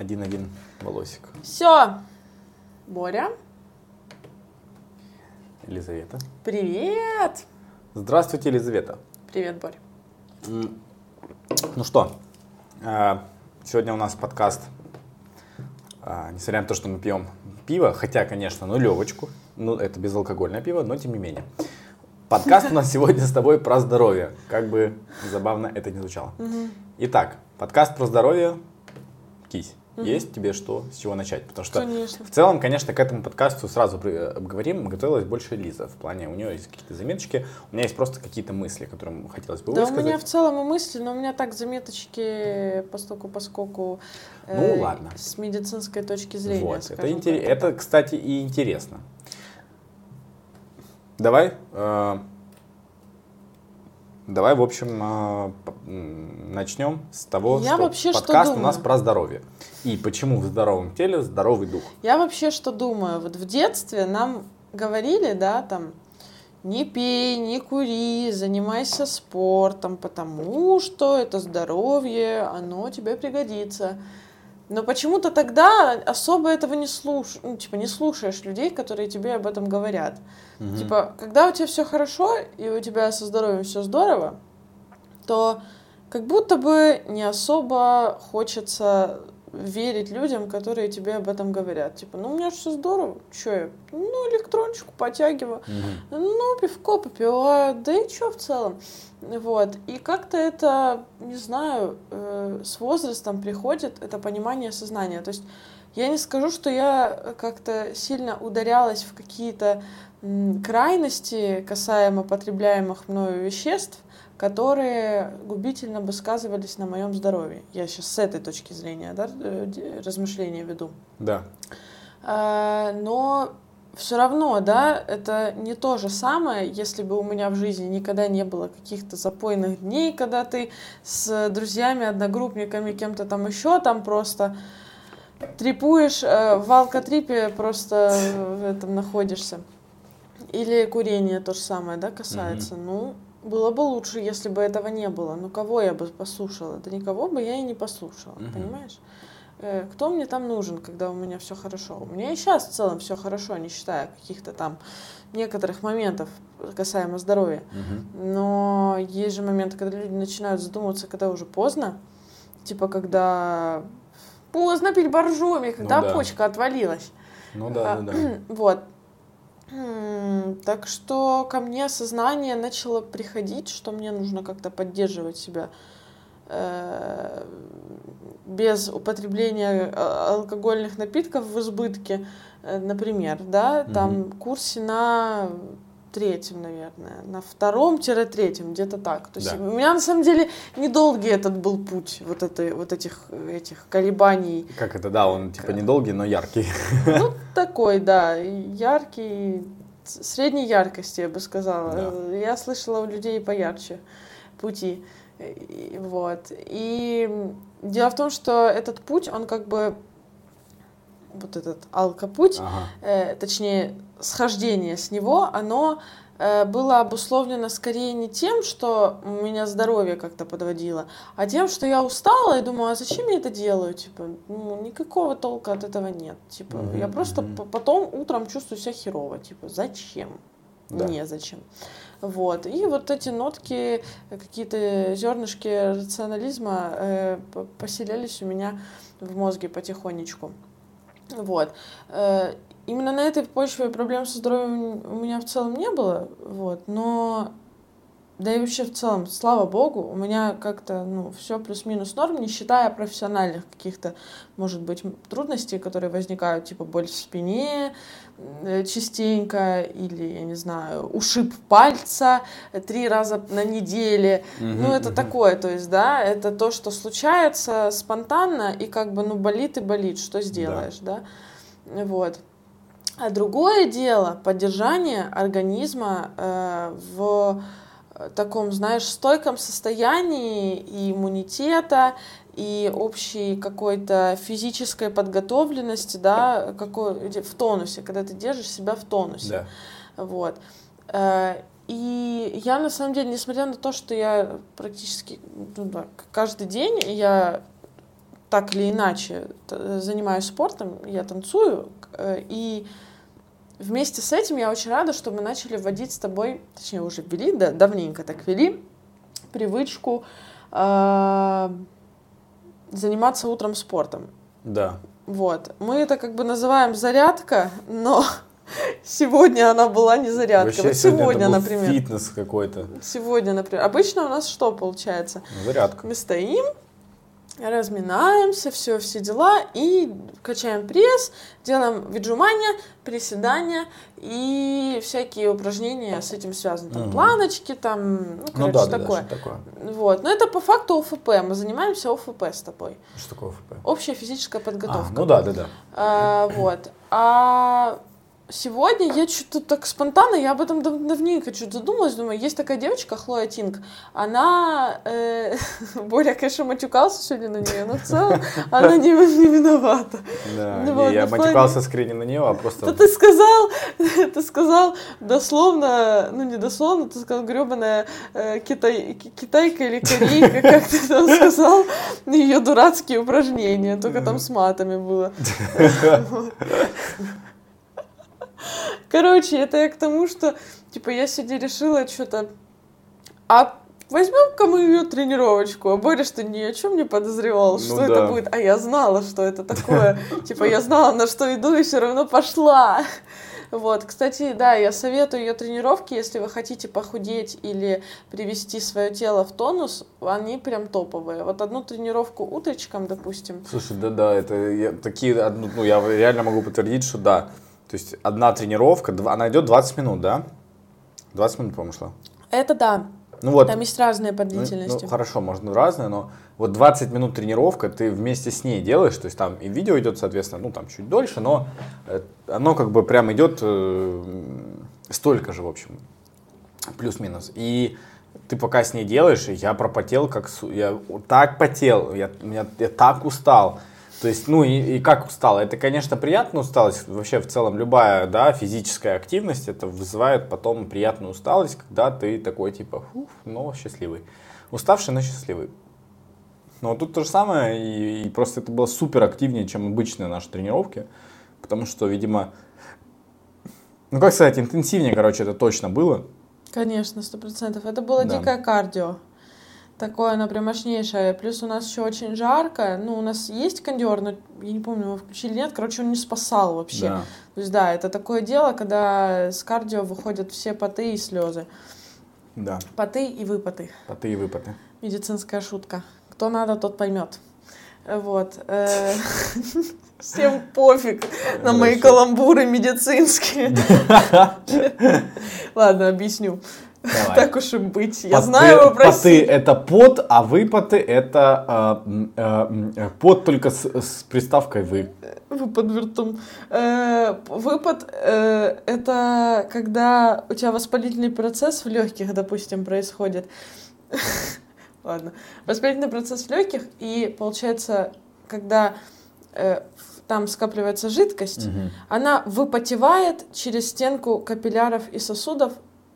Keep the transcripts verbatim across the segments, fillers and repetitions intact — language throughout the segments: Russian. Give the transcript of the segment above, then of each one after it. один-один волосик. Все. Боря. Елизавета. Привет. Здравствуйте, Елизавета. Привет, Боря. Ну что, сегодня у нас подкаст, несмотря на то, что мы пьем пиво, хотя, конечно, нулевочку, ну, это безалкогольное пиво, но тем не менее. Подкаст у нас сегодня с тобой про здоровье, как бы забавно это ни звучало. Итак, подкаст про здоровье, кись. Есть тебе что, с чего начать? Потому что конечно. В целом, конечно, к этому подкасту сразу обговорим. Готовилась больше Лиза. В плане у нее есть какие-то заметочки. У меня есть просто какие-то мысли, которые хотелось бы да высказать. Да, у меня в целом и мысли, но у меня так заметочки постольку-поскольку э, ну, ладно. С медицинской точки зрения. Вот. Это, интерес, это, кстати, и интересно. Давай, э, давай, в общем, э, начнем с того, Я что подкаст что у нас про здоровье. И почему в здоровом теле здоровый дух? Я вообще что думаю? Вот в детстве нам говорили, да, там, не пей, не кури, занимайся спортом, потому что это здоровье, оно тебе пригодится. Но почему-то тогда особо этого не слушаешь, ну, типа, не слушаешь людей, которые тебе об этом говорят. Угу. Типа, когда у тебя все хорошо, и у тебя со здоровьем все здорово, то как будто бы не особо хочется верить людям, которые тебе об этом говорят. Типа, ну у меня же все здорово, что я, ну электрончику потягиваю, mm-hmm. ну пивко попиваю, да и что в целом. Вот, и как-то это, не знаю, э, с возрастом приходит это понимание сознания. То есть я не скажу, что я как-то сильно ударялась в какие-то м, крайности касаемо потребляемых мною веществ, которые губительно бы сказывались на моем здоровье. Я сейчас с этой точки зрения, да, размышления веду. Да. Но все равно, да, это не то же самое, если бы у меня в жизни никогда не было каких-то запойных дней, когда ты с друзьями, одногруппниками, кем-то там еще там просто трипуешь, в алкотрипе просто в этом находишься. Или курение то же самое, да, касается. Mm-hmm. Ну... Было бы лучше, если бы этого не было. Но кого я бы послушала? Да никого бы я и не послушала, угу. понимаешь? Кто мне там нужен, когда у меня все хорошо? У меня и сейчас в целом все хорошо, не считая каких-то там некоторых моментов касаемо здоровья. Угу. Но есть же моменты, когда люди начинают задумываться, когда уже поздно. Типа, когда поздно пить боржоми, когда ну, да. почка отвалилась. Ну да, а, да, да. Вот. Так что ко мне осознание начало приходить, что мне нужно как-то поддерживать себя э- без употребления алкогольных напитков в избытке, например, да, там угу. курсе на третьем, наверное, на втором-третьем, где-то так. То есть да. у меня на самом деле недолгий этот был путь вот, это, вот этих, этих колебаний. Как это, да, он типа недолгий, но яркий. Ну, такой, да, яркий, средней яркости, я бы сказала. Да. Я слышала у людей поярче пути. И, вот. И дело в том, что этот путь, он как бы, вот этот алкопуть, ага. э, точнее, схождение с него, оно э, было обусловлено скорее не тем, что меня здоровье как-то подводило, а тем, что я устала и думаю, а зачем я это делаю? Типа, ну, никакого толка от этого нет. Типа, mm-hmm. я просто mm-hmm. потом утром чувствую себя херово. Типа, зачем? Да. Незачем. Вот. И вот эти нотки, какие-то зернышки рационализма э, поселялись у меня в мозге потихонечку. Вот. Именно на этой почве проблем со здоровьем у меня в целом не было, вот, но, да и вообще в целом, слава богу, у меня как-то, ну, все плюс-минус норм, не считая профессиональных каких-то, может быть, трудностей, которые возникают, типа боль в спине частенько, или, я не знаю, ушиб пальца три раза на неделе, mm-hmm, ну, это mm-hmm. такое, то есть, да, это то, что случается спонтанно, и как бы, ну, болит и болит, что сделаешь, да, да? Вот. А другое дело — поддержание организма э, в таком, знаешь, стойком состоянии и иммунитета, и общей какой-то физической подготовленности, да, какой, в тонусе, когда ты держишь себя в тонусе. Да. Вот. Э, и я, на самом деле, несмотря на то, что я практически ну, да, каждый день я так или иначе занимаюсь спортом, я танцую, и вместе с этим я очень рада, что мы начали вводить с тобой, точнее уже ввели, да, давненько так ввели, привычку э, заниматься утром спортом. Да. Вот. Мы это как бы называем зарядка, но сегодня она была не зарядка. Вот сегодня, например. Фитнес какой-то. Сегодня, например. Обычно у нас что получается? Зарядка. Мы стоим, разминаемся, все, все дела, и качаем пресс, делаем отжимания, приседания и всякие упражнения с этим связаны. Там угу. планочки, там, ну, короче, ну, да, такое. Да, такое. Вот. Но это по факту ОФП. Мы занимаемся ОФП с тобой. Что такое ОФП? Общая физическая подготовка. А, ну да, да, да. А, вот. А сегодня я что-то так спонтанно, я об этом дав- давненько что-то задумалась, думаю, есть такая девочка, Хлоя Тинг, она, э, Боря, конечно, матюкался сегодня на нее, но в целом она не, не виновата. Да, ну, вот, я матюкался плане... скорее не на нее, а просто... Да ты сказал, ты сказал дословно, ну не дословно, ты сказал гребаная э, китай, китайка или корейка, как ты там сказал, ее дурацкие упражнения, только там с матами было. Короче, это я к тому, что, типа, я сегодня решила что-то, а возьмем-ка мы ее тренировочку, а Боря что ни о чем не подозревал, ну что да. это будет, а я знала, что это такое, типа, я знала, на что иду, и все равно пошла. Вот, кстати, да, я советую ее тренировки, если вы хотите похудеть или привести свое тело в тонус, они прям топовые. Вот одну тренировку утречком, допустим. Слушай, да-да, это я, такие, ну, я реально могу подтвердить, что да. То есть одна тренировка, она идет двадцать минут, да? двадцать минут, по-моему, шла. Это да. Ну, вот. Там есть разные по длительности. Ну, ну, хорошо, можно разные, но вот двадцать минут тренировка ты вместе с ней делаешь. То есть там и видео идет, соответственно, ну там чуть дольше, но оно как бы прям идет э, столько же, в общем, плюс-минус. И ты пока с ней делаешь, я пропотел, как су... я так потел, я, я, я так устал. То есть, ну и, и как устала? Это, конечно, приятная усталость. Вообще, в целом, любая, да, физическая активность, это вызывает потом приятную усталость, когда ты такой, типа, фух, но счастливый. Уставший, но счастливый. Но тут то же самое, и, и просто это было супер активнее, чем обычные наши тренировки. Потому что, видимо, ну как сказать, интенсивнее, короче, это точно было. Конечно, сто процентов. Это было да. дикое кардио. Такое оно прям мощнейшее. Плюс у нас еще очень жарко. Ну, у нас есть кондер, но я не помню, его включили или нет. Короче, он не спасал вообще. Да. То есть, да, это такое дело, когда с кардио выходят все поты и слезы. Да. Поты и выпоты. Поты и выпоты. Медицинская шутка. Кто надо, тот поймет. Вот. Всем пофиг на мои каламбуры медицинские. Ладно, объясню. Давай. Так уж и быть. Я поты, знаю его просить. Поты это пот, а выпоты это э, э, пот только с, с приставкой вы. Выпад вертум. Э, выпад э, это когда у тебя воспалительный процесс в легких, допустим, происходит. Ладно. Воспалительный процесс в легких и получается, когда э, там скапливается жидкость, угу. она выпотевает через стенку капилляров и сосудов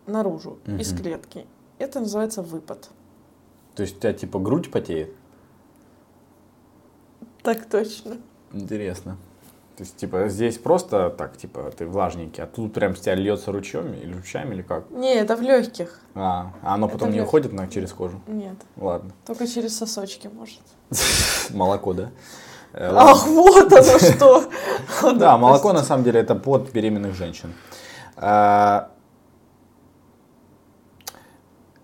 наружу, угу. из клетки. Это называется выпад. То есть у тебя типа грудь потеет? Так точно. Интересно. То есть типа здесь просто так, типа ты влажненький, а тут прям с тебя льется ручьем или ручьями или как? Не, это в легких. А, а оно это потом не легких. Уходит на, через кожу? Нет. Ладно. Только через сосочки может. Молоко, да? Ах, вот оно что! Да, молоко на самом деле это пот беременных женщин.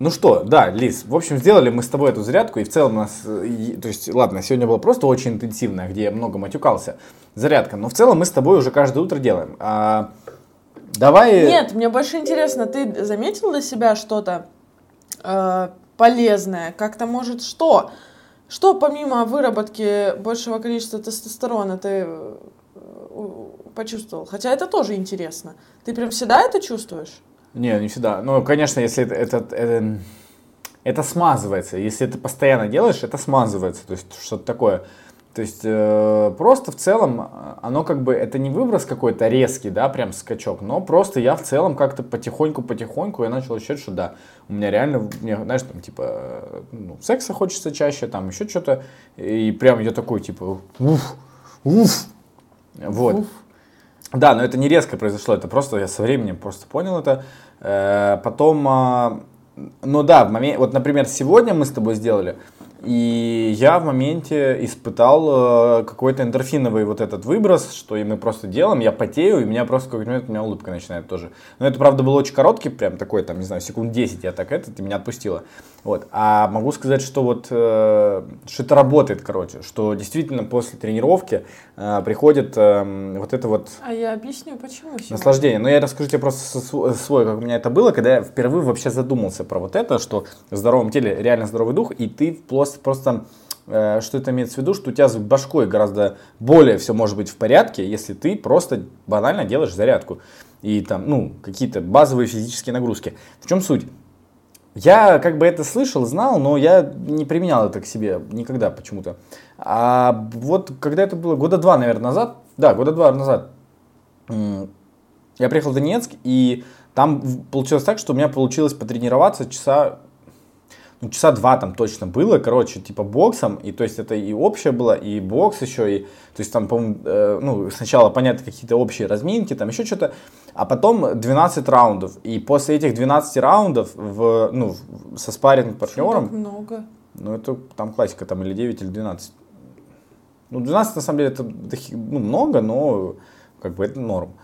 Ну что, да, Лиз, в общем, сделали мы с тобой эту зарядку, и в целом у нас, то есть, ладно, сегодня было просто очень интенсивно, где я много матюкался, зарядка, но в целом мы с тобой уже каждое утро делаем. А, давай... Нет, мне больше интересно, ты заметил для себя что-то э, полезное, как-то, может, что? Что помимо выработки большего количества тестостерона ты почувствовал? Хотя это тоже интересно. Ты прям всегда это чувствуешь? Не, не всегда. Ну, конечно, если это, это, это, это смазывается. Если это постоянно делаешь, это смазывается. То есть что-то такое. То есть э, просто в целом оно как бы, это не выброс какой-то резкий, да, прям скачок, но просто я в целом как-то потихоньку-потихоньку я начал ощущать, что да, у меня реально, мне, знаешь, там типа, ну, секса хочется чаще, там еще что-то, и прям я такой типа, уф, уф, вот. Уф. Да, но это не резко произошло, это просто я со временем просто понял это. Э, потом, э, ну да, в момент, вот, например, сегодня мы с тобой сделали, и я в моменте испытал э, какой-то эндорфиновый вот этот выброс, что и мы просто делаем, я потею, и меня просто в какой-то момент, у меня улыбка начинает тоже. Но это, правда, был очень короткий, прям такой, там, не знаю, секунд десять я так это, ты меня отпустила. Вот. А могу сказать, что вот, э, что это работает, короче, что действительно после тренировки э, приходит э, вот это вот... А я объясню, почему. Наслаждение. Но я расскажу тебе просто свой, как у меня это было, когда я впервые вообще задумался про вот это, что в здоровом теле реально здоровый дух, и ты вплоть Просто, э, что это имеется в виду, что у тебя с башкой гораздо более все может быть в порядке, если ты просто банально делаешь зарядку и там, ну, какие-то базовые физические нагрузки. В чем суть? Я как бы это слышал, знал, но я не применял это к себе никогда почему-то. А вот когда это было года два, наверное, назад, да, года два назад, я приехал в Донецк, и там получилось так, что у меня получилось потренироваться часа... Ну, часа два там точно было, короче, типа боксом, и то есть это и общее было, и бокс еще, и, то есть там, по-моему, э, ну, сначала, понятно, какие-то общие разминки, там еще что-то, а потом двенадцать раундов, и после этих двенадцати раундов, в, ну, в, со спарринг-партнером... Что-то много. Ну, это там классика, там, или девять, или двенадцать. Ну, двенадцать, на самом деле, это, ну, много, но, как бы, это норм.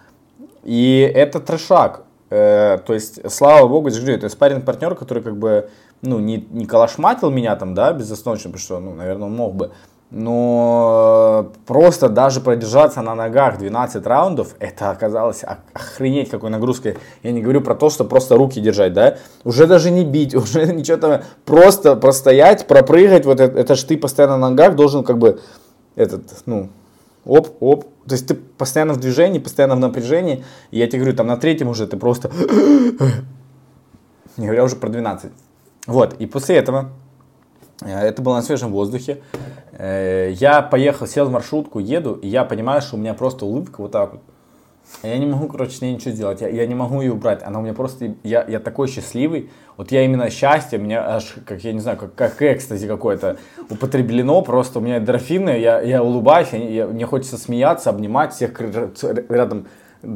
И это трешак. Э, то есть, слава богу, это спарринг-партнер, который, как бы, ну, не, не калашматил меня там, да, безостановочно, потому что, ну, наверное, он мог бы, но просто даже продержаться на ногах двенадцать раундов, это оказалось охренеть какой нагрузкой. Я не говорю про то, что просто руки держать, да, уже даже не бить, уже ничего там, просто простоять, пропрыгать, вот это, это ж ты постоянно на ногах должен, как бы, этот, ну, оп, оп, то есть ты постоянно в движении, постоянно в напряжении, и я тебе говорю, там на третьем уже ты просто, не говоря уже про двенадцать. Вот, и после этого, это было на свежем воздухе, я поехал, сел в маршрутку, еду, и я понимаю, что у меня просто улыбка вот так вот. Я не могу, короче, с ней ничего делать, я, я не могу ее убрать, она у меня просто, я, я такой счастливый, вот я именно счастье, у меня аж, как я не знаю, как, как экстази какое-то употреблено, просто у меня эндорфины, я, я улыбаюсь, я, я, мне хочется смеяться, обнимать всех рядом,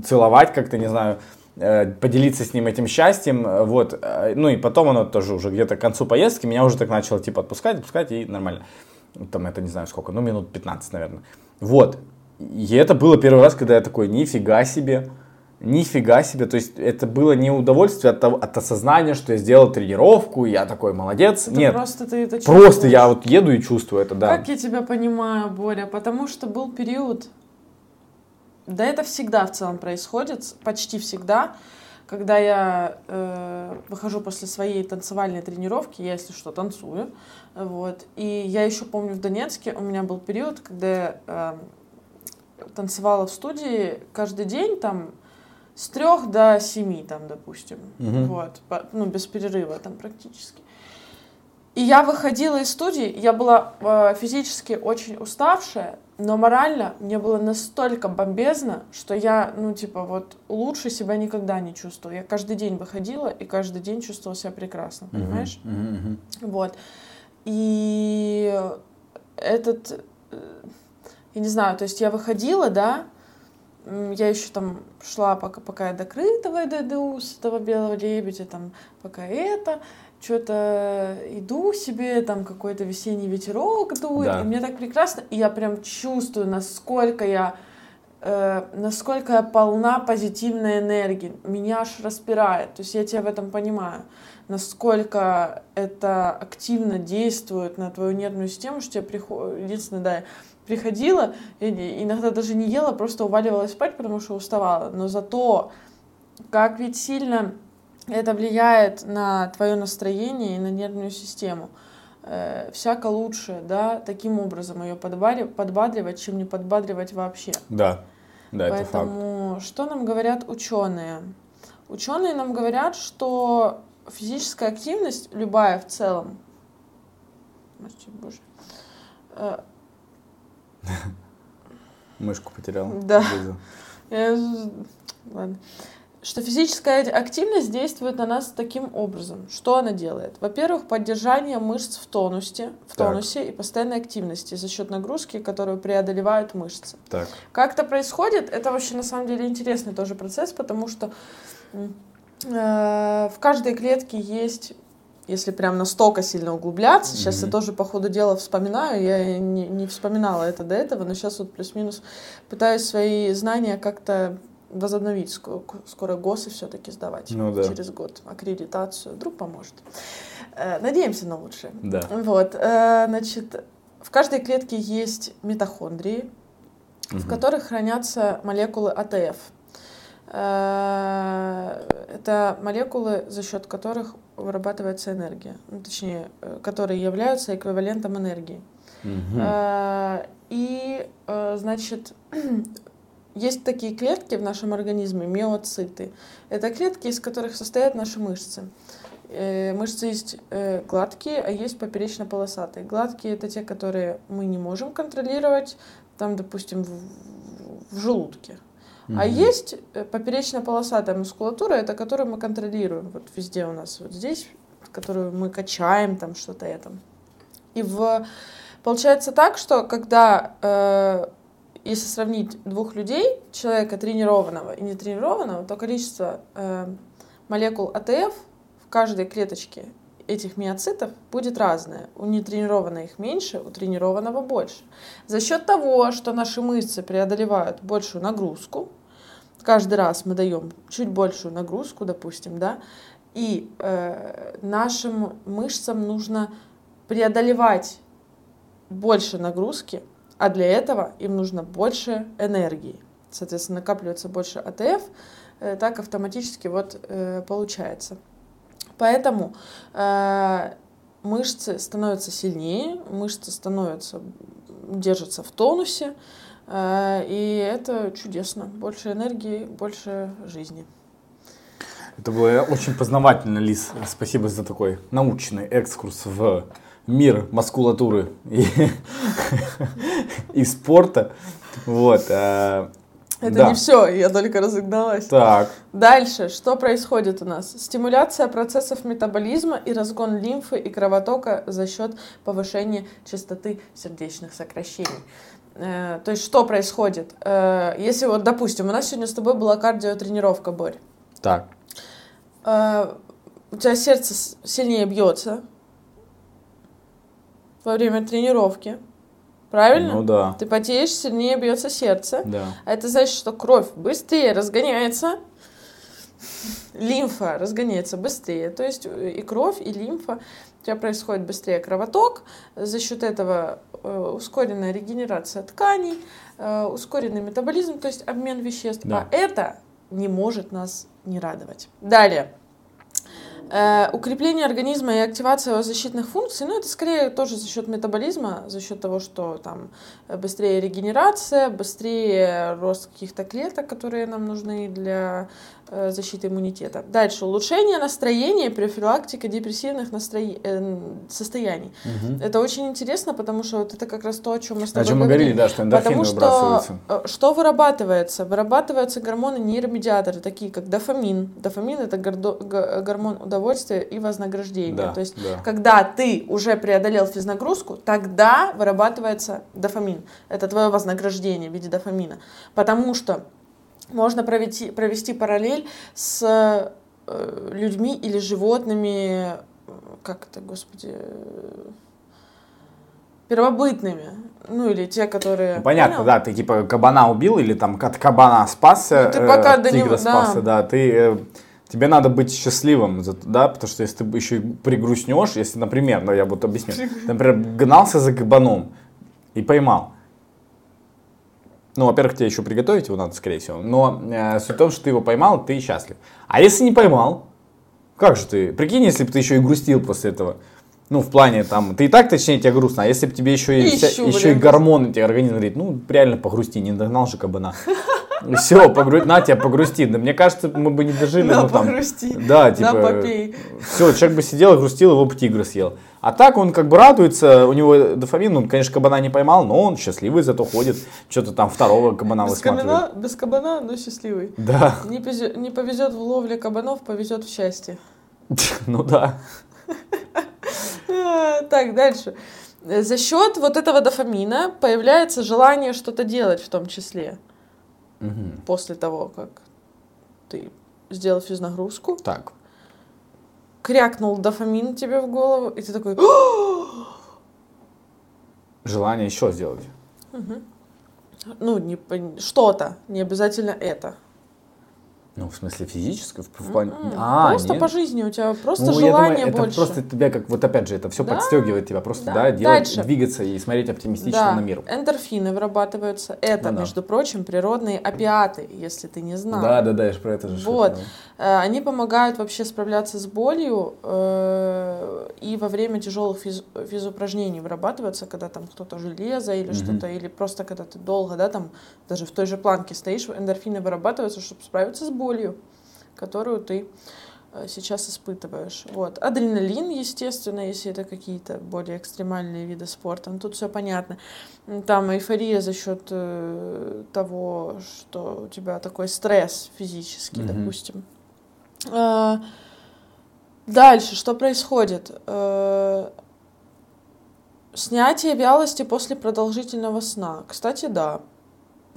целовать как-то, не знаю, поделиться с ним этим счастьем, вот, ну и потом оно тоже уже где-то к концу поездки меня уже так начало типа отпускать, отпускать и нормально, там это не знаю сколько, ну минут пятнадцать, наверное, вот, и это было первый раз, когда я такой, нифига себе, нифига себе, то есть это было не удовольствие от, от осознания, что я сделал тренировку, и я такой молодец, это нет, просто, ты это просто я вот еду и чувствую это, да. Как я тебя понимаю, Боря, потому что был период. Да, это всегда в целом происходит, почти всегда, когда я э, выхожу после своей танцевальной тренировки, я, если что, танцую, вот, и я еще помню в Донецке у меня был период, когда я э, танцевала в студии каждый день, там, с трех до семи, там, допустим, угу. Вот, по, ну, без перерыва, там, практически. И я выходила из студии, я была э, физически очень уставшая, но морально мне было настолько бомбезно, что я, ну, типа, вот лучше себя никогда не чувствовала. Я каждый день выходила и каждый день чувствовала себя прекрасно, понимаешь? Mm-hmm. Mm-hmm. Вот. И этот, я не знаю, то есть я выходила, да, я еще там шла, пока, пока я до Крытого, до, до Усатого, Белого Лебедя, там, пока это... Что-то иду себе, там какой-то весенний ветерок дует, да. И мне так прекрасно, и я прям чувствую, насколько я, э, насколько я полна позитивной энергии, меня аж распирает, то есть я тебя в этом понимаю, насколько это активно действует на твою нервную систему, что я приход... единственное, да, я приходила, я иногда даже не ела, просто уваливалась спать, потому что уставала, но зато как ведь сильно... Это влияет на твое настроение и на нервную систему. Э, всяко лучше, да, таким образом ее подбадривать, чем не подбадривать вообще. Да, да, это факт. Поэтому что нам говорят ученые? Ученые нам говорят, что физическая активность, любая в целом, Мышку потерял. Да. Я... Ладно. Что физическая активность действует на нас таким образом. Что она делает? Во-первых, поддержание мышц в тонусе, в тонусе и постоянной активности за счет нагрузки, которую преодолевают мышцы. Так. Как это происходит? Это вообще на самом деле интересный тоже процесс, потому что э, в каждой клетке есть, если прям настолько сильно углубляться, сейчас mm-hmm. я тоже по ходу дела вспоминаю, я не, не вспоминала это до этого, но сейчас вот плюс-минус пытаюсь свои знания как-то... возобновить, скоро, скоро ГОСы все-таки сдавать, ну, да. через год, аккредитацию, вдруг поможет. Надеемся на лучшее. Да. Вот, значит, в каждой клетке есть митохондрии, угу. в которых хранятся молекулы а тэ эф. Это молекулы, за счет которых вырабатывается энергия, ну, точнее, которые являются эквивалентом энергии. Угу. И, значит... Есть такие клетки в нашем организме, миоциты. Это клетки, из которых состоят наши мышцы. Мышцы есть гладкие, а есть поперечно-полосатые. Гладкие – это те, которые мы не можем контролировать, там, допустим, в, в желудке. Mm-hmm. А есть поперечно-полосатая мускулатура, это которую мы контролируем. Вот везде у нас, вот здесь, которую мы качаем, там что-то это. И в... получается так, что когда... Э, Если сравнить двух людей, человека тренированного и нетренированного, то количество э, молекул а тэ эф в каждой клеточке этих миоцитов будет разное. У нетренированного их меньше, у тренированного больше. За счет того, что наши мышцы преодолевают большую нагрузку, каждый раз мы даем чуть большую нагрузку, допустим, да, и э, нашим мышцам нужно преодолевать больше нагрузки, а для этого им нужно больше энергии. Соответственно, накапливается больше а тэ эф, э, так автоматически вот э, получается. Поэтому э, мышцы становятся сильнее, мышцы становятся, держатся в тонусе, э, и это чудесно. Больше энергии, больше жизни. Это было очень познавательно, Лиз. Спасибо за такой научный экскурс в... мир мускулатуры и, и спорта. Вот. Это да. не все, я только разогналась. Так. Дальше, что происходит у нас? Стимуляция процессов метаболизма и разгон лимфы и кровотока за счет повышения частоты сердечных сокращений. То есть, что происходит? Если вот, допустим, у нас сегодня с тобой была кардиотренировка, Борь. Так. У тебя сердце сильнее бьется во время тренировки, правильно? Ну да. Ты потеешь, сильнее бьется сердце. Да. А это значит, что кровь быстрее разгоняется, лимфа разгоняется быстрее. То есть и кровь, и лимфа. У тебя происходит быстрее кровоток. За счет этого э, ускоренная регенерация тканей, э, ускоренный метаболизм, то есть обмен веществ. Да. А это не может нас не радовать. Далее. Укрепление организма и активация его защитных функций, ну это скорее тоже за счет метаболизма, за счет того, что там быстрее регенерация, быстрее рост каких-то клеток, которые нам нужны для защиты иммунитета. Дальше, улучшение настроения, профилактика депрессивных настро... состояний. Угу. Это очень интересно, потому что вот это как раз то, о чем мы с тобой говорили. О чем мы говорили, да, что эндорфины выбрасываются. Потому что, что вырабатывается? Вырабатываются гормоны нейромедиаторы, такие как дофамин. Дофамин – это гормон удовольствия. удовольствие и вознаграждение. Да, то есть, да. когда ты уже преодолел физнагрузку, тогда вырабатывается дофамин. Это твое вознаграждение в виде дофамина. Потому что можно провести, провести параллель с э, людьми или животными, как это, господи, первобытными. Ну, или те, которые... Ну, понятно, понял? Да, ты типа кабана убил или там от кабана спасся, ну, ты пока от тигра не... спасся, да, да ты... Э... Тебе надо быть счастливым, да, потому что если ты еще пригрустнешь, если, например, ну, я вот объясню, например, гнался за кабаном и поймал. Ну, во-первых, тебе еще приготовить его надо, скорее всего, но э, суть в том, что ты его поймал, ты счастлив. А если не поймал, как же ты, прикинь, если бы ты еще и грустил после этого. Ну, в плане, там, ты и так, точнее, тебе грустно, а если бы тебе еще и, и, вся, еще, еще и гормоны, тебе организм говорит, ну, реально погрусти, не догнал же кабана. Все, погру... на тебя погрусти. Да, мне кажется, мы бы не дожили. На ну, погрусти, там... да, типа... на попей. Все, человек бы сидел и грустил, его бы тигр съел. А так он как бы радуется, у него дофамин, он, конечно, кабана не поймал, но он счастливый, зато ходит, что-то там второго кабана высматривает. Без кабана, но счастливый. Да. Не повезет, не повезет в ловле кабанов, повезет в счастье. Ну да. Так, дальше. За счет вот этого дофамина появляется желание что-то делать в том числе. Угу. После того, как ты сделал физнагрузку. Так. Крякнул дофамин тебе в голову, и ты такой... Желание еще сделать. Угу. Ну, не, что-то, не обязательно это. Ну, в смысле физическое? В, в плане... а, просто нет. По жизни у тебя просто ну, желание думаю, больше. Просто тебя как, вот опять же, это все да? подстегивает тебя, просто да. Да, делать, двигаться и смотреть оптимистично да. на мир. Эндорфины вырабатываются. Это, да, между да. прочим, природные опиаты, если ты не знал. Да, да, да, я же про это же вот. Шутил. Они помогают вообще справляться с болью э- и во время тяжелых физ- физупражнений вырабатываются, когда там кто-то железо или mm-hmm. что-то, или просто когда ты долго, да, там даже в той же планке стоишь, эндорфины вырабатываются, чтобы справиться с болью. болью, которую ты сейчас испытываешь. Вот. Адреналин, естественно, если это какие-то более экстремальные виды спорта. Ну, тут все понятно. Там эйфория за счет э, того, что у тебя такой стресс физический, mm-hmm. допустим. А, дальше, что происходит? А, снятие вялости после продолжительного сна. Кстати, да.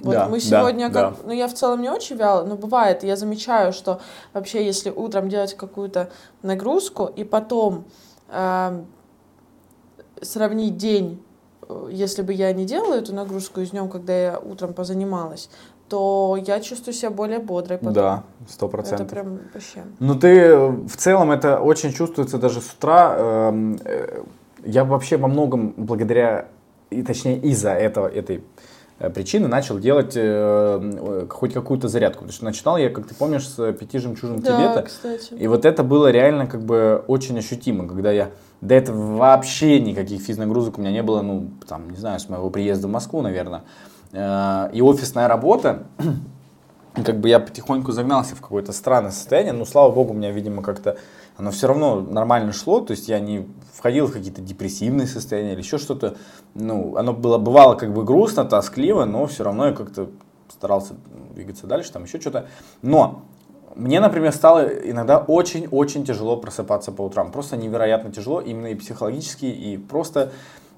Вот да, мы сегодня, да, как, да. ну я в целом не очень вяла, но бывает, я замечаю, что вообще если утром делать какую-то нагрузку и потом э, сравнить день, если бы я не делала эту нагрузку и с днем, когда я утром позанималась, то я чувствую себя более бодрой потом. Да, сто процентов. Это прям вообще. Ну ты в целом это очень чувствуется даже с утра. Я вообще во многом благодаря, и точнее из-за этого, этой... причины начал делать э, хоть какую-то зарядку. Потому что начинал я, как ты помнишь, с пяти жемчужин да, Тибета. Кстати. И вот это было реально как бы очень ощутимо, когда я до этого вообще никаких физнагрузок у меня не было, ну, там, не знаю, с моего приезда в Москву, наверное. Э, и офисная работа, как бы я потихоньку загнался в какое-то странное состояние, но, слава богу, у меня, видимо, как-то оно все равно нормально шло, то есть я не входил в какие-то депрессивные состояния или еще что-то, ну, оно было, бывало как бы грустно, тоскливо, но все равно я как-то старался двигаться дальше, там еще что-то, но мне, например, стало иногда очень-очень тяжело просыпаться по утрам, просто невероятно тяжело, именно и психологически, и просто...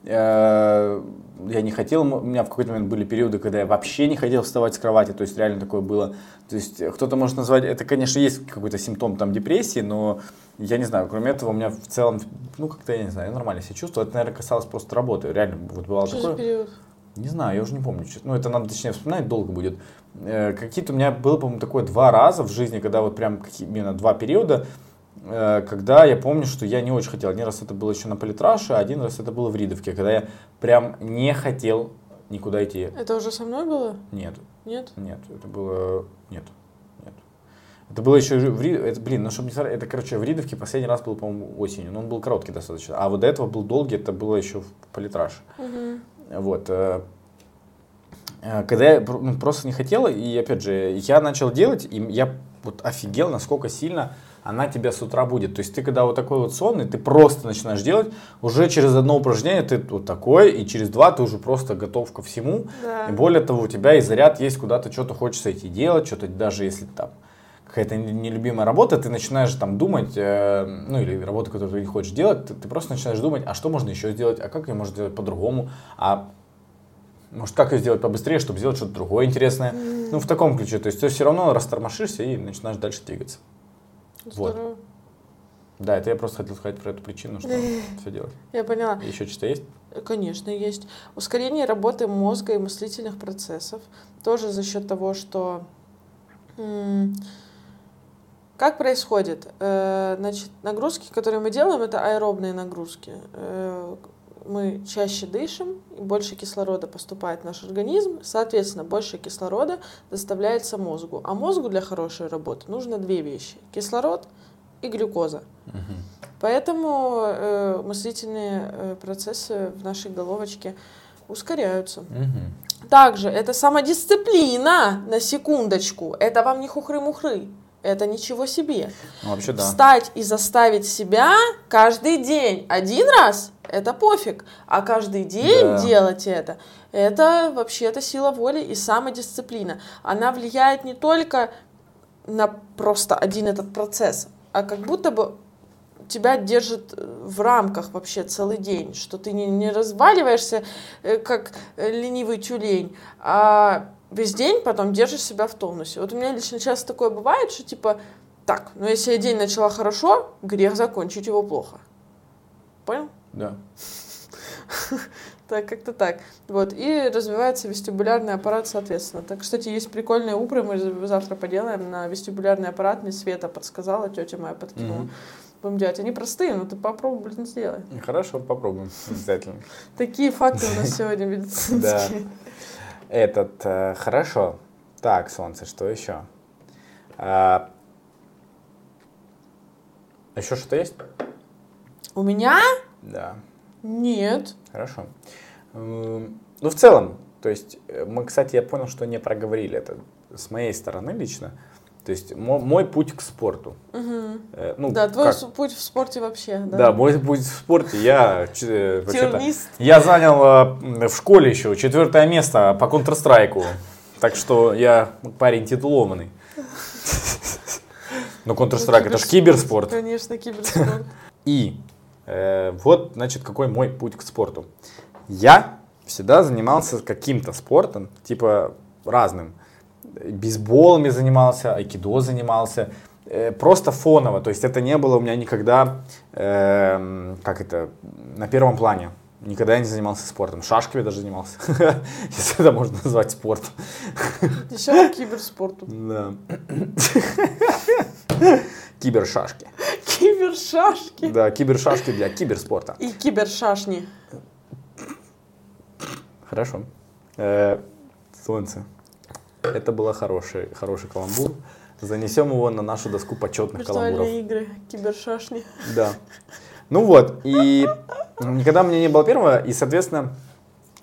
Я не хотел, у меня в какой-то момент были периоды, когда я вообще не хотел вставать с кровати, то есть реально такое было, то есть кто-то может назвать, это, конечно, есть какой-то симптом там депрессии, но я не знаю, кроме этого у меня в целом, ну как-то, я не знаю, я нормально себя чувствовал, это, наверное, касалось просто работы, реально вот бывало такое. Что за период? Не знаю, я уже не помню, ну это надо точнее вспоминать, долго будет. Какие-то у меня было, по-моему, такое два раза в жизни, когда вот прям именно два периода, когда я помню, что я не очень хотел. Один раз это было еще на политраше, а один раз это было в Ридовке, когда я прям не хотел никуда идти. Это уже со мной было? Нет. Нет? Нет, это было... Нет. Нет. Это было еще в Ридовке... Блин, ну чтобы не сорвать... Это, короче, в Ридовке последний раз был, по-моему, осенью. Но он был короткий достаточно. А вот до этого был долгий, это было еще в политраше. Угу. Вот. Когда я ну, просто не хотел, и опять же, я начал делать, и я вот офигел, насколько сильно... она тебя с утра будет. То есть ты когда вот такой вот сонный, ты просто начинаешь делать, уже через одно упражнение ты вот такой, и через два ты уже просто готов ко всему. Да. И более того, у тебя и заряд есть, куда-то что-то хочется идти делать, что-то даже если там какая-то нелюбимая работа, ты начинаешь там думать, э, ну или работа, которую ты не хочешь делать, ты, ты просто начинаешь думать, а что можно еще сделать, а как ее можно сделать по-другому, а может как ее сделать побыстрее, чтобы сделать что-то другое интересное. Mm. Ну в таком ключе, то есть ты все равно растормошишься и начинаешь дальше двигаться. Здорово. Вот. Да, это я просто хотел сказать про эту причину, что все делать. Я поняла. Еще что-то есть? Конечно, есть. Ускорение работы мозга и мыслительных процессов. Тоже за счет того, что... Как происходит? Значит, нагрузки, которые мы делаем, это аэробные нагрузки. Мы чаще дышим, и больше кислорода поступает в наш организм, соответственно, больше кислорода доставляется мозгу. А мозгу для хорошей работы нужно две вещи – кислород и глюкоза. Угу. Поэтому э, мыслительные процессы в нашей головочке ускоряются. Угу. Также это самодисциплина, на секундочку, это вам не хухры-мухры. Это ничего себе. Ну, вообще, да. Встать и заставить себя каждый день. Один раз – это пофиг. А каждый день да. делать это – это вообще-то сила воли и самодисциплина. Она влияет не только на просто один этот процесс, а как будто бы тебя держит в рамках вообще целый день, что ты не, не разваливаешься, как ленивый тюлень, а... весь день потом держишь себя в тонусе. Вот у меня лично часто такое бывает, что типа, так, ну если я день начала хорошо, грех закончить его плохо. Понял? Да. Так, как-то так. Вот, и развивается вестибулярный аппарат, соответственно. Так, кстати, есть прикольные упры, мы завтра поделаем на вестибулярный аппарат. Мне Света подсказала, тетя моя подкинула. Будем делать. Они простые, но ты попробуй, блин, сделай. Хорошо, попробуем обязательно. Такие факты у нас сегодня медицинские. Этот, э, хорошо. Так, солнце, что еще? А, еще что-то есть? У меня? Да. Нет. Хорошо. Ну, в целом, то есть, мы, кстати, я понял, что не проговорили это с моей стороны лично. То есть, мой, мой путь к спорту. Угу. Э, ну, да, твой как? путь в спорте вообще. Да, да мой путь в спорте. Я, я занял э, в школе еще четвертое место по Counter-Strike. Так что я парень титулованный. Но Counter-Strike это же киберспорт. Конечно, киберспорт. И вот, значит, какой мой путь к спорту. Я всегда занимался каким-то спортом, типа разным. Бейсболами занимался, айкидо занимался, э, просто фоново, то есть это не было у меня никогда, э, как это, на первом плане, никогда я не занимался спортом, шашками даже занимался, если это можно назвать спортом. Еще киберспортом. Да. Кибершашки. Кибершашки. Да, кибершашки для киберспорта. И кибершашни. Хорошо. Э, солнце. Это был хороший, хороший каламбур. Занесем его на нашу доску почетных виртуальные каламбуров. Виртуальные игры, кибершашни. Да. Ну вот, и никогда у меня не было первого, и, соответственно,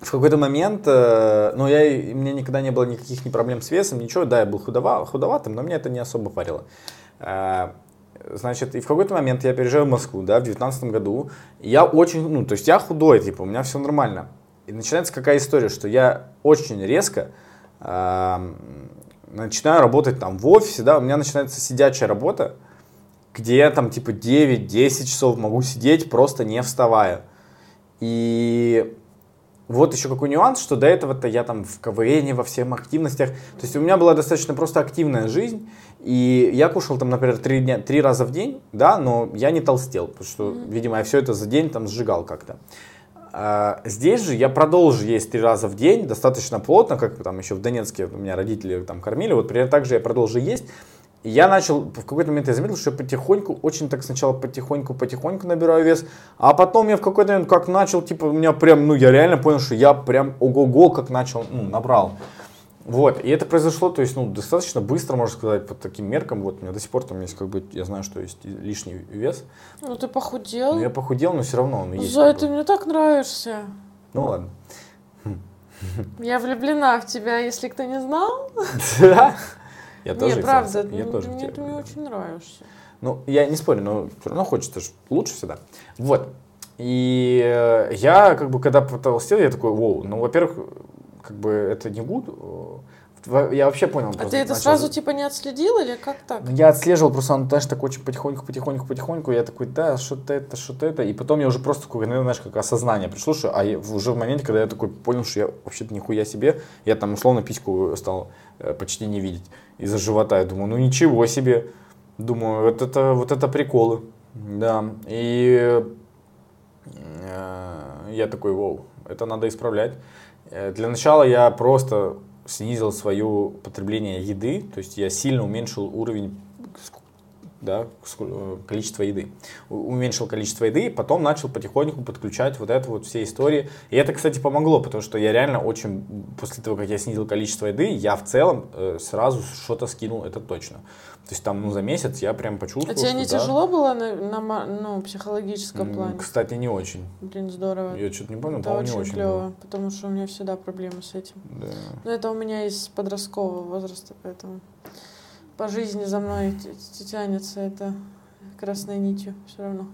в какой-то момент, ну, я, у меня никогда не было никаких ни проблем с весом, ничего, да, я был худова, худоватым, но меня это не особо парило. Значит, и в какой-то момент я переезжаю в Москву, да, в девятнадцатом году, и я очень, ну, то есть я худой, типа, у меня все нормально. И начинается какая история, что я очень резко начинаю работать там в офисе, да, у меня начинается сидячая работа, где я там типа девять-десять часов могу сидеть, просто не вставая. И вот еще какой нюанс, что до этого-то я там в КВНе, во всех активностях, то есть у меня была достаточно просто активная жизнь, и я кушал там, например, три дня, три раза в день, да, но я не толстел, потому что, видимо, я все это за день там сжигал как-то. Здесь же я продолжу есть три раза в день, достаточно плотно, как там еще в Донецке у меня родители там кормили, вот примерно так же я продолжу есть. И я начал, в какой-то момент я заметил, что я потихоньку, очень так сначала потихоньку-потихоньку набираю вес, а потом я в какой-то момент как начал, типа у меня прям, ну я реально понял, что я прям ого-го как начал, ну набрал. Вот, и это произошло, то есть, ну, достаточно быстро, можно сказать, под таким меркам, вот, у меня до сих пор там есть, как бы, я знаю, что есть лишний вес. Ну, ты похудел. Ну, я похудел, но все равно он есть. Зай, ты мне так нравишься. Ну, ладно. Я влюблена в тебя, если кто не знал. Да? Я тоже. Не, правда, ты мне очень нравишься. Ну, я не спорю, но все равно хочется лучше всегда. Вот, и я, как бы, когда потолстел, я такой, воу, ну, во-первых, как бы это не гуд, я вообще понял. А ты это начал... сразу типа не отследил или как так? Я отслеживал, просто он, знаешь, так очень потихоньку, потихоньку, потихоньку, я такой, да, что-то это, что-то это, и потом я уже просто, знаешь, как осознание пришло, что, а я, уже в момент, когда я такой понял, что я вообще-то нихуя себе, я там условно письку стал почти не видеть из-за живота, я думаю, ну ничего себе, думаю, вот это, вот это приколы, да, и я такой, вау, это надо исправлять. Для начала я просто снизил свое потребление еды, то есть я сильно уменьшил уровень да, количество еды. Уменьшил количество еды, потом начал потихоньку подключать вот это вот все истории. И это, кстати, помогло, потому что я реально очень, после того, как я снизил количество еды, я в целом э, сразу что-то скинул, это точно. То есть там ну, за месяц я прям почувствовал. А тебе что, не да, тяжело было на, на ну, психологическом м- плане? Кстати, не очень. Блин, здорово. Я что-то не понял, это по-моему, не очень клево, было. Потому что у меня всегда проблемы с этим. Да. Но это у меня из подросткового возраста, поэтому по жизни за мной тянется это красной нитью все равно.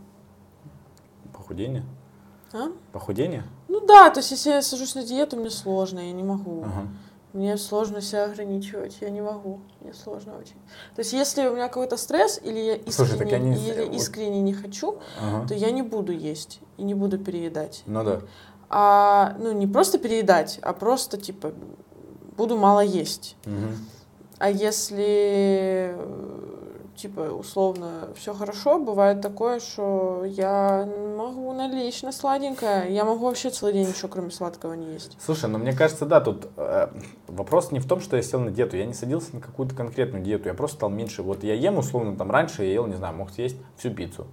Похудение? А? Похудение? Ну да, то есть если я сажусь на диету, мне сложно, я не могу. Ага. Мне сложно себя ограничивать, я не могу, мне сложно очень. То есть если у меня какой-то стресс, или я искренне, Слушай, так я не... Или искренне не хочу, ага. то я не буду есть и не буду переедать. Ну да. А, ну не просто переедать, а просто типа буду мало есть. Угу. А если типа условно все хорошо, бывает такое, что я могу налечь на сладенькое, я могу вообще целый день ничего кроме сладкого не есть. Слушай, ну мне кажется, да, тут э, вопрос не в том, что я сел на диету, я не садился на какую-то конкретную диету, я просто стал меньше. Вот я ем условно там раньше, я ел, не знаю, мог съесть всю пиццу.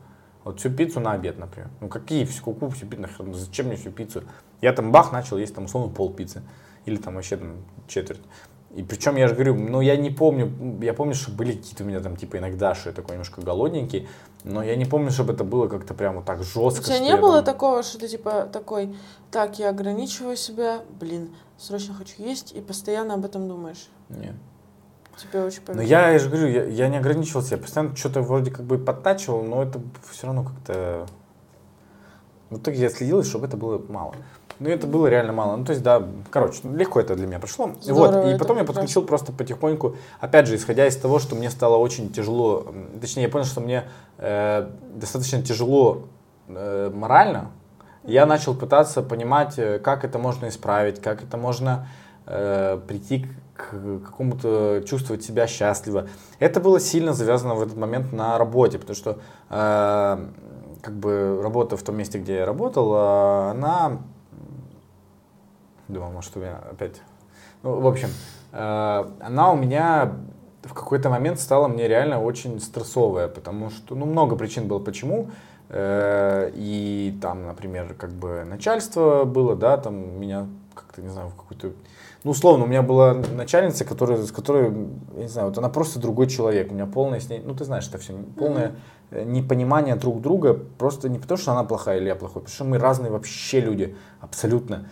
Вот всю пиццу на обед, например. Ну какие всю куку, всю пиццу, нахер, зачем мне всю пиццу? Я там бах начал есть там условно пол пиццы или там вообще там четверть. И причем я же говорю, ну я не помню, я помню, что были какие-то у меня там типа иногда, что я такой немножко голодненький, но я не помню, чтобы это было как-то прям вот так жестко. У тебя не было там... такого, что ты типа такой, так, я ограничиваю себя, блин, срочно хочу есть, и постоянно об этом думаешь? Нет. Тебе очень повезло. Ну я, я же говорю, я, я не ограничивался, я постоянно что-то вроде как бы подтачивал, но это все равно как-то... В итоге я следил, чтобы это было мало. Ну, это было реально мало. Ну, то есть, да, короче, легко это для меня пришло. Здорово, вот. И потом я подключил просто потихоньку, опять же, исходя из того, что мне стало очень тяжело, точнее, я понял, что мне э, достаточно тяжело э, морально, mm-hmm. я начал пытаться понимать, как это можно исправить, как это можно э, прийти к к какому-то чувствовать себя счастливо. Это было сильно завязано в этот момент на работе, потому что э, как бы работа в том месте, где я работал, э, она... Думаю, может, у меня опять... Ну, в общем, э, она у меня в какой-то момент стала мне реально очень стрессовая, потому что, ну, много причин было почему. Э, и там, например, как бы начальство было, да, там меня как-то, не знаю, в какую-то... Ну, условно, у меня была начальница, которая, с которой, я не знаю, вот она просто другой человек. У меня полное с ней, ну, ты знаешь, это все, полное mm-hmm. непонимание друг друга. Просто не потому, что она плохая или я плохой, потому что мы разные вообще люди, абсолютно.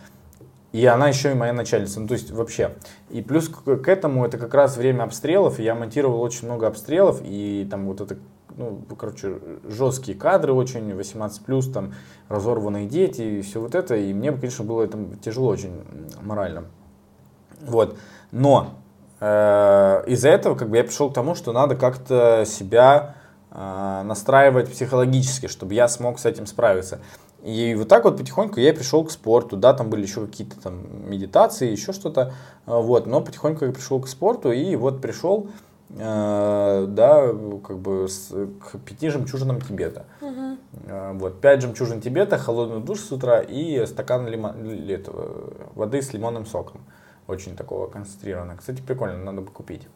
И она еще и моя начальница, ну, то есть вообще. И плюс к, к этому это как раз время обстрелов, и я монтировал очень много обстрелов, и там вот это, ну, короче, жесткие кадры очень, восемнадцать плюс, там, разорванные дети и все вот это. И мне, конечно, было это тяжело очень морально. Вот, но э, из-за этого как бы я пришел к тому, что надо как-то себя э, настраивать психологически, чтобы я смог с этим справиться. И вот так вот потихоньку я пришел к спорту, да, там были еще какие-то там медитации, еще что-то, вот, но потихоньку я пришел к спорту и вот пришел, э, да, как бы с, к пяти жемчужинам Тибета. Угу. Э, вот, пять жемчужин Тибета, холодный душ с утра и стакан лимон, этого, воды с лимонным соком. Очень такого концентрированного. Кстати, прикольно, надо бы купить.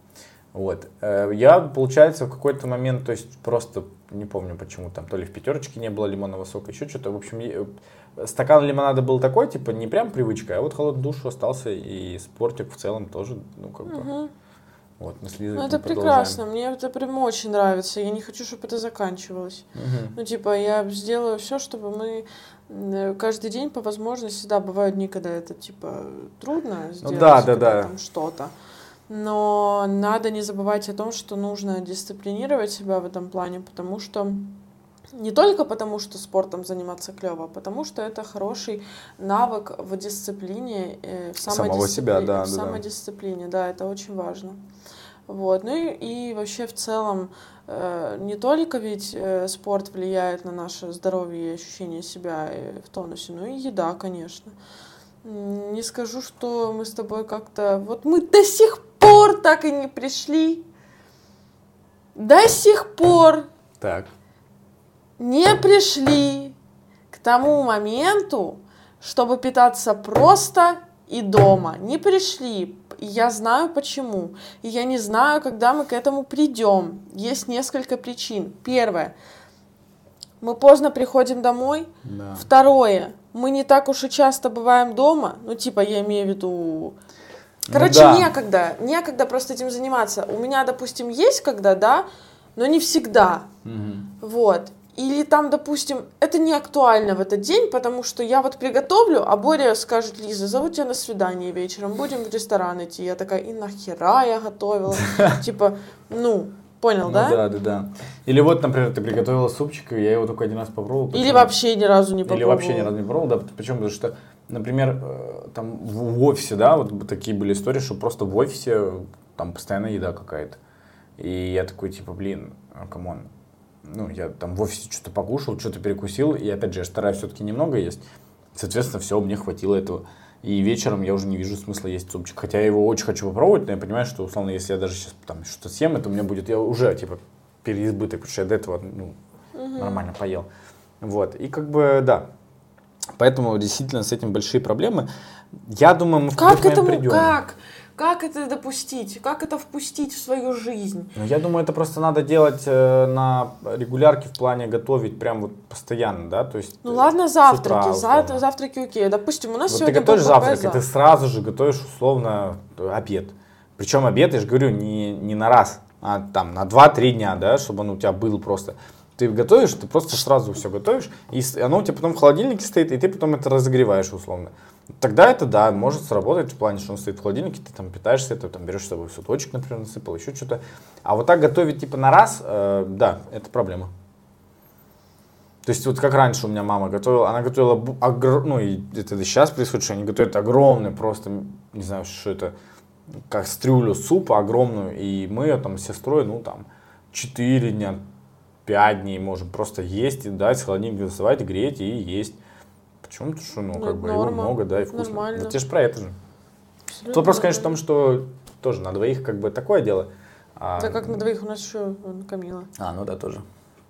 Вот. Я, получается, в какой-то момент, то есть просто, не помню почему, там то ли в пятерочке не было лимонного сока, еще что-то. В общем, стакан лимонада был такой, типа, не прям привычка, а вот холодный душ остался, и спортик в целом тоже, ну, как бы. Угу. Вот, мы слизываем, ну, это прекрасно, мне это прям очень нравится, я не хочу, чтобы это заканчивалось. Угу. Ну, типа, я сделаю все, чтобы мы... Каждый день по возможности, да, бывают дни, когда это, типа, трудно сделать, ну, да, да, да. там что-то. Но надо не забывать о том, что нужно дисциплинировать себя в этом плане, потому что... Не только потому, что спортом заниматься клево, а потому что это хороший навык в дисциплине, в самого себя, да, в да, самодисциплине, да. да, это очень важно. Вот. Ну и, и вообще в целом э, не только ведь э, спорт влияет на наше здоровье и ощущение себя в тонусе, но и еда, конечно. Не скажу, что мы с тобой как-то... Вот мы до сих пор так и не пришли. До сих пор. Так. Не пришли к тому моменту, чтобы питаться просто и дома. Не пришли. и я знаю почему, и я не знаю, когда мы к этому придем. Есть несколько причин. Первое, мы поздно приходим домой. Да. Второе, мы не так уж и часто бываем дома, ну типа я имею в виду... Короче, ну, да. некогда, некогда просто этим заниматься. У меня, допустим, есть когда, да, но не всегда, угу. вот. Или там, допустим, это не актуально в этот день, потому что я вот приготовлю, а Боря скажет: Лиза, зову тебя на свидание вечером, будем в ресторан идти. Я такая: и нахера я готовила? Типа, ну, понял, да? Да, да, да. Или вот, например, ты приготовила супчик, и я его только один раз попробовал. Или вообще ни разу не попробовал. Или вообще ни разу не попробовал, да, почему? Потому что, например, там в офисе, да, вот такие были истории, что просто в офисе там постоянная еда какая-то. И я такой, типа, блин, камон. Ну, я там в офисе что-то покушал, что-то перекусил, и опять же, я стараюсь все-таки немного есть. Соответственно, все, мне хватило этого. И вечером я уже не вижу смысла есть супчик. Хотя я его очень хочу попробовать, но я понимаю, что, условно, если я даже сейчас там что-то съем, это у меня будет, я уже, типа, переизбыток, потому что я до этого, ну, угу. нормально поел. Вот, и как бы, да. Поэтому, действительно, с этим большие проблемы. Я думаю, мы в какой-то момент придем. Как? Как это допустить? Как это впустить в свою жизнь? Ну, я думаю, это просто надо делать э, на регулярке в плане готовить прям вот постоянно, да? То есть, ну ладно, завтраки, утра, завтра, завтраки окей. Допустим, у нас вот сегодня... Ты готовишь завтрак, завтрак, и ты сразу же готовишь условно обед. Причем обед, я же говорю, не, не на раз, а там на два-три дня, да, чтобы он у тебя был просто... Ты готовишь, ты просто сразу все готовишь, и оно у тебя потом в холодильнике стоит, и ты потом это разогреваешь условно. Тогда это, да, может сработать в плане, что он стоит в холодильнике, ты там питаешься, ты там берешь с собой суточек, например, насыпал, еще что-то. А вот так готовить типа на раз, э, да, это проблема. То есть вот как раньше у меня мама готовила, она готовила, огр... ну и это сейчас происходит, что они готовят огромный просто, не знаю, что это, кастрюлю супа огромную, и мы ее там с сестрой, ну там, четыре дня, пять дней можем просто есть, и да, с холодильника доставать, греть и есть. Почему-то, что, ну, ну как бы его много, да, и вкусно. Нормально. Да, тебе же про это же. Абсолютно. Тут вопрос, конечно, в том, что тоже на двоих как бы такое дело. А... Да как на двоих у нас еще Камила. А, ну да, тоже.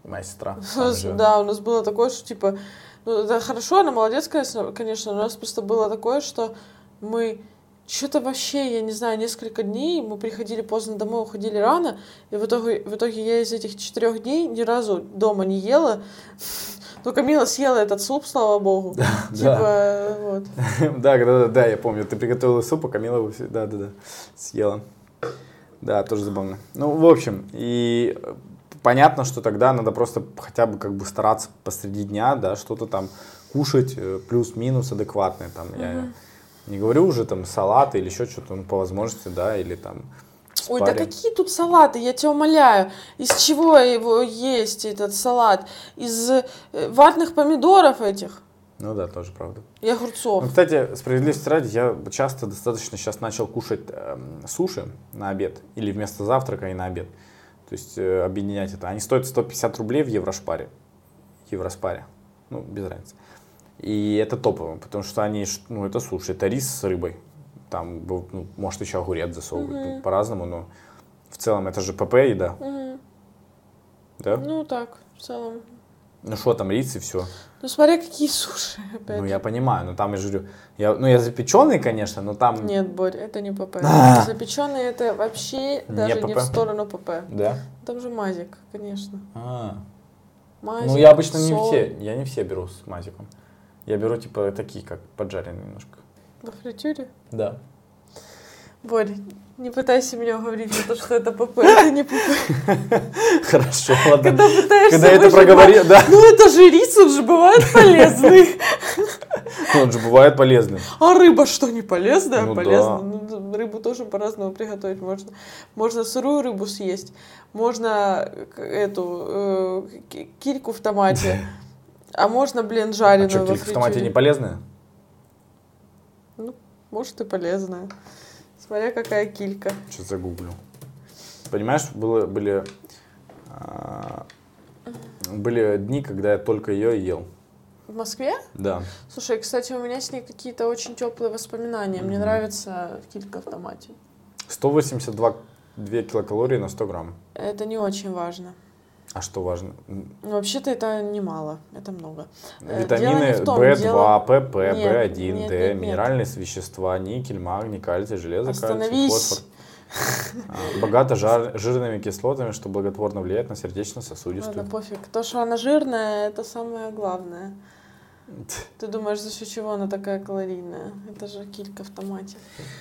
Моя сестра. Да, у нас было такое, что типа, ну да, хорошо, она молодец, конечно, но у нас просто было такое, что мы... Что-то вообще, я не знаю, несколько дней мы приходили поздно домой, уходили рано, и в итоге, в итоге я из этих четырех дней ни разу дома не ела. Ну, Камила съела этот суп, слава богу. Да, типа, да. Вот. Да, да, да, я помню, ты приготовила суп, а Камила его да, да, да, съела. Да, тоже забавно. Ну, в общем, и понятно, что тогда надо просто хотя бы как бы стараться посреди дня, да, что-то там кушать плюс-минус адекватное там. Угу. Я, не говорю уже там салаты или еще что-то, ну, по возможности, да, или там спарринг. Ой, да какие тут салаты, я тебя умоляю. Из чего его есть, этот салат? Из ватных помидоров этих? Ну да, тоже правда. И огурцов. Ну, кстати, справедливости ради, я часто достаточно сейчас начал кушать э, суши на обед. Или вместо завтрака и на обед. То есть э, объединять это. Они стоят сто пятьдесят рублей в Евроспаре. Евроспаре. Ну, без разницы. И это топово, потому что они, ну это суши, это рис с рыбой, там, ну, может еще огурец засовывают, mm-hmm. ну, по-разному, но в целом это же ПП еда, mm-hmm. да? Ну так, в целом. Ну что там, рис и все. Ну смотри, какие суши опять. Ну я понимаю, но там я жрю, я, ну я запеченый, конечно, но там... Нет, Борь, это не ПП, запеченый это вообще даже не в сторону ПП. Да? Там же мазик, конечно. Ну я обычно не все, я не все беру с мазиком. Я беру, типа, такие, как поджаренные немножко. На фритюре? Да. Борь, не пытайся меня уговорить на то, что это ПП, это не ПП. Хорошо, ладно. Когда пытаешься... Когда это проговорил, да. Ну, это же рис, он же бывает полезный. Он же бывает полезный. А рыба что, не полезная? Ну, полезная. Да. Ну, рыбу тоже по-разному приготовить можно. Можно сырую рыбу съесть, можно эту, э, кильку в томате. А можно, блин, жареную. А что, килька в томате не полезная? Ну, может и полезная. Смотря какая килька. Что загуглю. Понимаешь, было, были, а, были дни, когда я только ее ел. В Москве? Да. Слушай, кстати, у меня с ней какие-то очень теплые воспоминания. Mm-hmm. Мне нравится килька в томате. сто восемьдесят два килокалории на сто грамм. Это не очень важно. А что важно? Вообще-то это немало, это много. Витамины бэ два, пэ пэ, бэ один, дэ, минеральные вещества, никель, магний, кальций, железо, кальций, фосфор. Богата жар, жирными кислотами, что благотворно влияет на сердечно-сосудистую. Ладно, пофиг. То, что она жирная, это самое главное. Ты думаешь, за счет чего она такая калорийная? Это же килька в томате.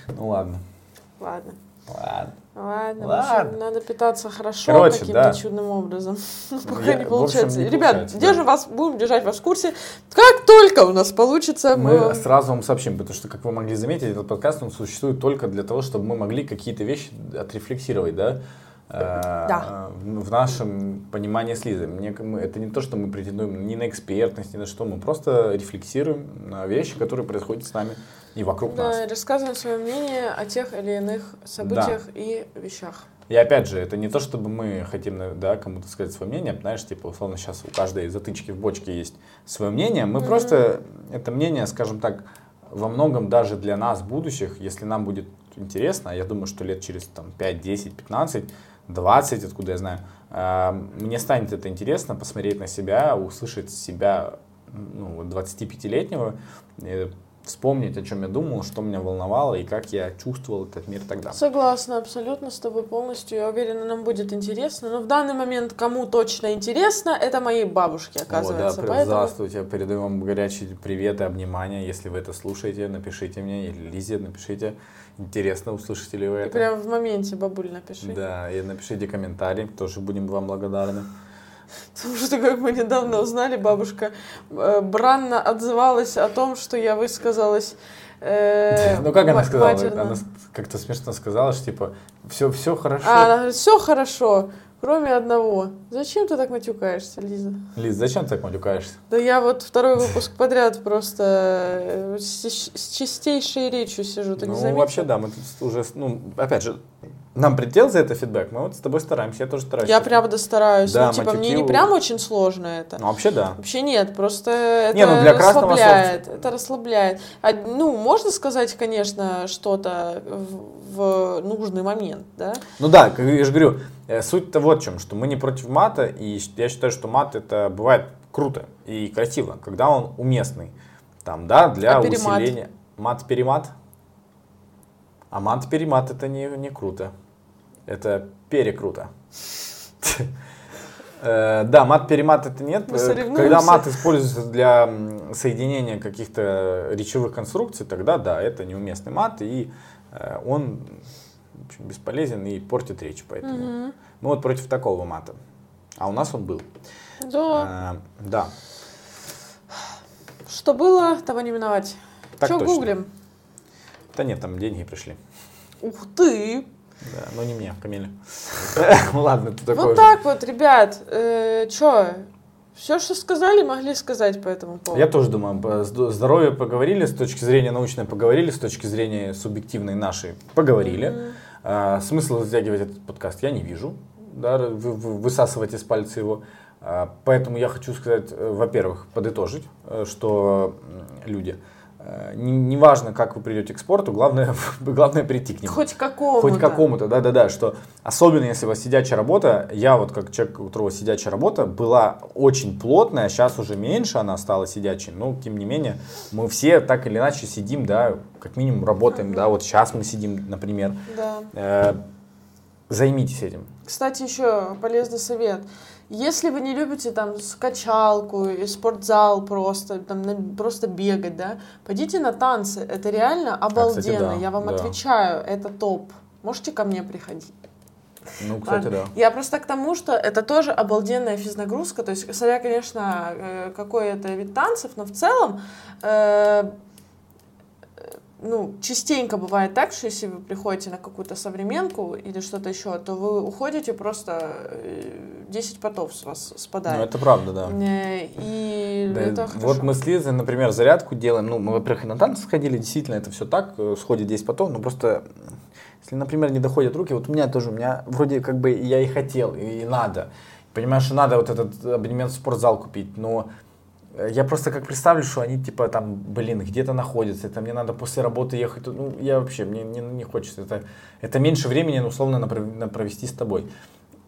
Ну ладно. Ладно. Ладно. Ладно. Ладно. В общем, надо питаться хорошо, короче, каким-то да. чудным образом. Пока не получается. Ребят, держим вас, будем держать вас в курсе. Как только у нас получится, мы сразу вам сообщим, потому что, как вы могли заметить, этот подкаст он существует только для того, чтобы мы могли какие-то вещи отрефлексировать, да? Да. В нашем понимании с Лизой. Мне, это не то, что мы претендуем ни на экспертность, ни на что. Мы просто рефлексируем на вещи, которые происходят с нами и вокруг да, нас. Рассказываем свое мнение о тех или иных событиях да. и вещах. И опять же, это не то, чтобы мы хотим да, кому-то сказать свое мнение. Знаешь, типа, условно, сейчас у каждой затычки в бочке есть свое мнение. Мы mm-hmm. просто это мнение, скажем так, во многом даже для нас, будущих, если нам будет интересно, я думаю, что лет через там, пять, десять, пятнадцать, двадцать, откуда я знаю, мне станет это интересно, посмотреть на себя, услышать себя ну, двадцатипятилетнего, вспомнить, о чем я думал, что меня волновало и как я чувствовал этот мир тогда. Согласна, абсолютно с тобой полностью. Я уверена, нам будет интересно. Но в данный момент кому точно интересно, это моей бабушке, оказывается. О, да, поэтому... здравствуйте, передаю вам горячие приветы, обнимания. Если вы это слушаете, напишите мне, или Лизе напишите. Интересно, услышите ли вы это. И прямо в моменте, бабуль, напишите. Да, и напишите комментарий, тоже будем вам благодарны. Потому что, как мы недавно узнали, бабушка э, бранно отзывалась о том, что я высказалась э, ну, как она сказала? Матерно. Она как-то смешно сказала, что типа, все, все хорошо. А, она говорит, все хорошо, кроме одного. Зачем ты так матюкаешься, Лиза? Лиза, зачем ты так матюкаешься? Да я вот второй выпуск подряд просто с, с чистейшей речью сижу. Ты не заметил? Ну, вообще, да, мы тут уже, ну, опять же... Нам прилетел за это фидбэк, мы вот с тобой стараемся, я тоже стараюсь. Я правда стараюсь, да, ну, типа, матюки... мне не прям очень сложно это. Ну, вообще да. Вообще нет, просто это не, ну, для расслабляет, красного... это расслабляет. А, ну, можно сказать, конечно, что-то в, в нужный момент, да? Ну да, как я же говорю, суть-то вот в чем, что мы не против мата, и я считаю, что мат это бывает круто и красиво, когда он уместный, там, да, для а усиления. Мат-перемат? А мат-перемат это не, не круто. Это перекруто. Да, мат-перемат это нет. Когда мат используется для соединения каких-то речевых конструкций, тогда да, это неуместный мат, и он бесполезен и портит речь. Поэтому мы вот против такого мата. А у нас он был. Да. Да. Что было, того не миновать. Что гуглим? Да нет, там деньги пришли. Ух ты! Да, но не мне, Камиле. Ладно, ты такой. Вот так вот, ребят, что, все, что сказали, могли сказать по этому поводу. Я тоже думаю, здоровье поговорили, с точки зрения научной поговорили, с точки зрения субъективной нашей поговорили. Смысл затягивать этот подкаст я не вижу, высасывать из пальца его. Поэтому я хочу сказать, во-первых, подытожить, что люди... Неважно, как вы придете к спорту, главное, главное прийти к нему. Хоть к какому-то. Хоть к какому-то, да-да-да. Что, особенно если у вас сидячая работа, я вот как человек, у которого сидячая работа, была очень плотная, сейчас уже меньше она стала сидячей, но тем не менее мы все так или иначе сидим, да, как минимум работаем, да, вот сейчас мы сидим, например. Да. Займитесь этим. Кстати, еще полезный совет. Если вы не любите там скачалку и спортзал просто, там, на, просто бегать, да, пойдите на танцы, это реально обалденно, а, кстати, да, я вам да. отвечаю, это топ, можете ко мне приходить. Ну, кстати, Ладно. да. Я просто к тому, что это тоже обалденная физнагрузка, то есть, смотря, конечно, какой это вид танцев, но в целом... Э- Ну, частенько бывает так, что если вы приходите на какую-то современку или что-то еще, то вы уходите, просто десять потов с вас спадает. Ну, это правда, да. И да, это хорошо. Вот мы с Лизой, например, зарядку делаем. Ну, мы, во-первых, и на танцы сходили, действительно, это все так, сходит десять потов, но просто, если, например, не доходят руки, вот у меня тоже, у меня вроде как бы я и хотел, и надо. Понимаешь, что надо вот этот абонемент в спортзал купить, но... Я просто как представлю, что они типа там, блин, где-то находятся, это мне надо после работы ехать, ну я вообще, мне не, не хочется, это, это меньше времени, условно, на провести с тобой.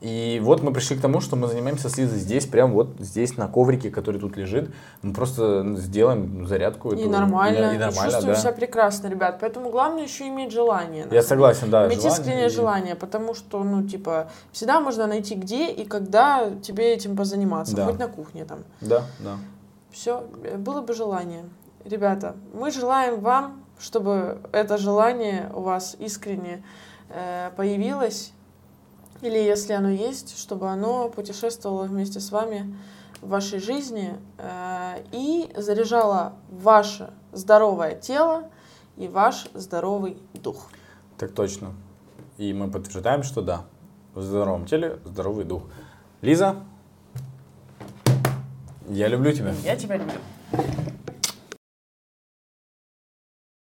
И вот мы пришли к тому, что мы занимаемся с Лизой здесь, прям вот здесь, на коврике, который тут лежит. Мы просто сделаем зарядку. И эту, нормально, и, и нормально, чувствуем да. себя прекрасно, ребят. Поэтому главное еще иметь желание. Я согласен, да. Иметь искреннее и... желание, потому что, ну, типа, всегда можно найти где и когда тебе этим позаниматься. Да. Хоть на кухне там. Да, да. Все, было бы желание. Ребята, мы желаем вам, чтобы это желание у вас искренне э, появилось. Или, если оно есть, чтобы оно путешествовало вместе с вами в вашей жизни э, и заряжало ваше здоровое тело и ваш здоровый дух. Так точно. И мы подтверждаем, что да, в здоровом теле здоровый дух. Лиза, я люблю тебя. Я тебя люблю.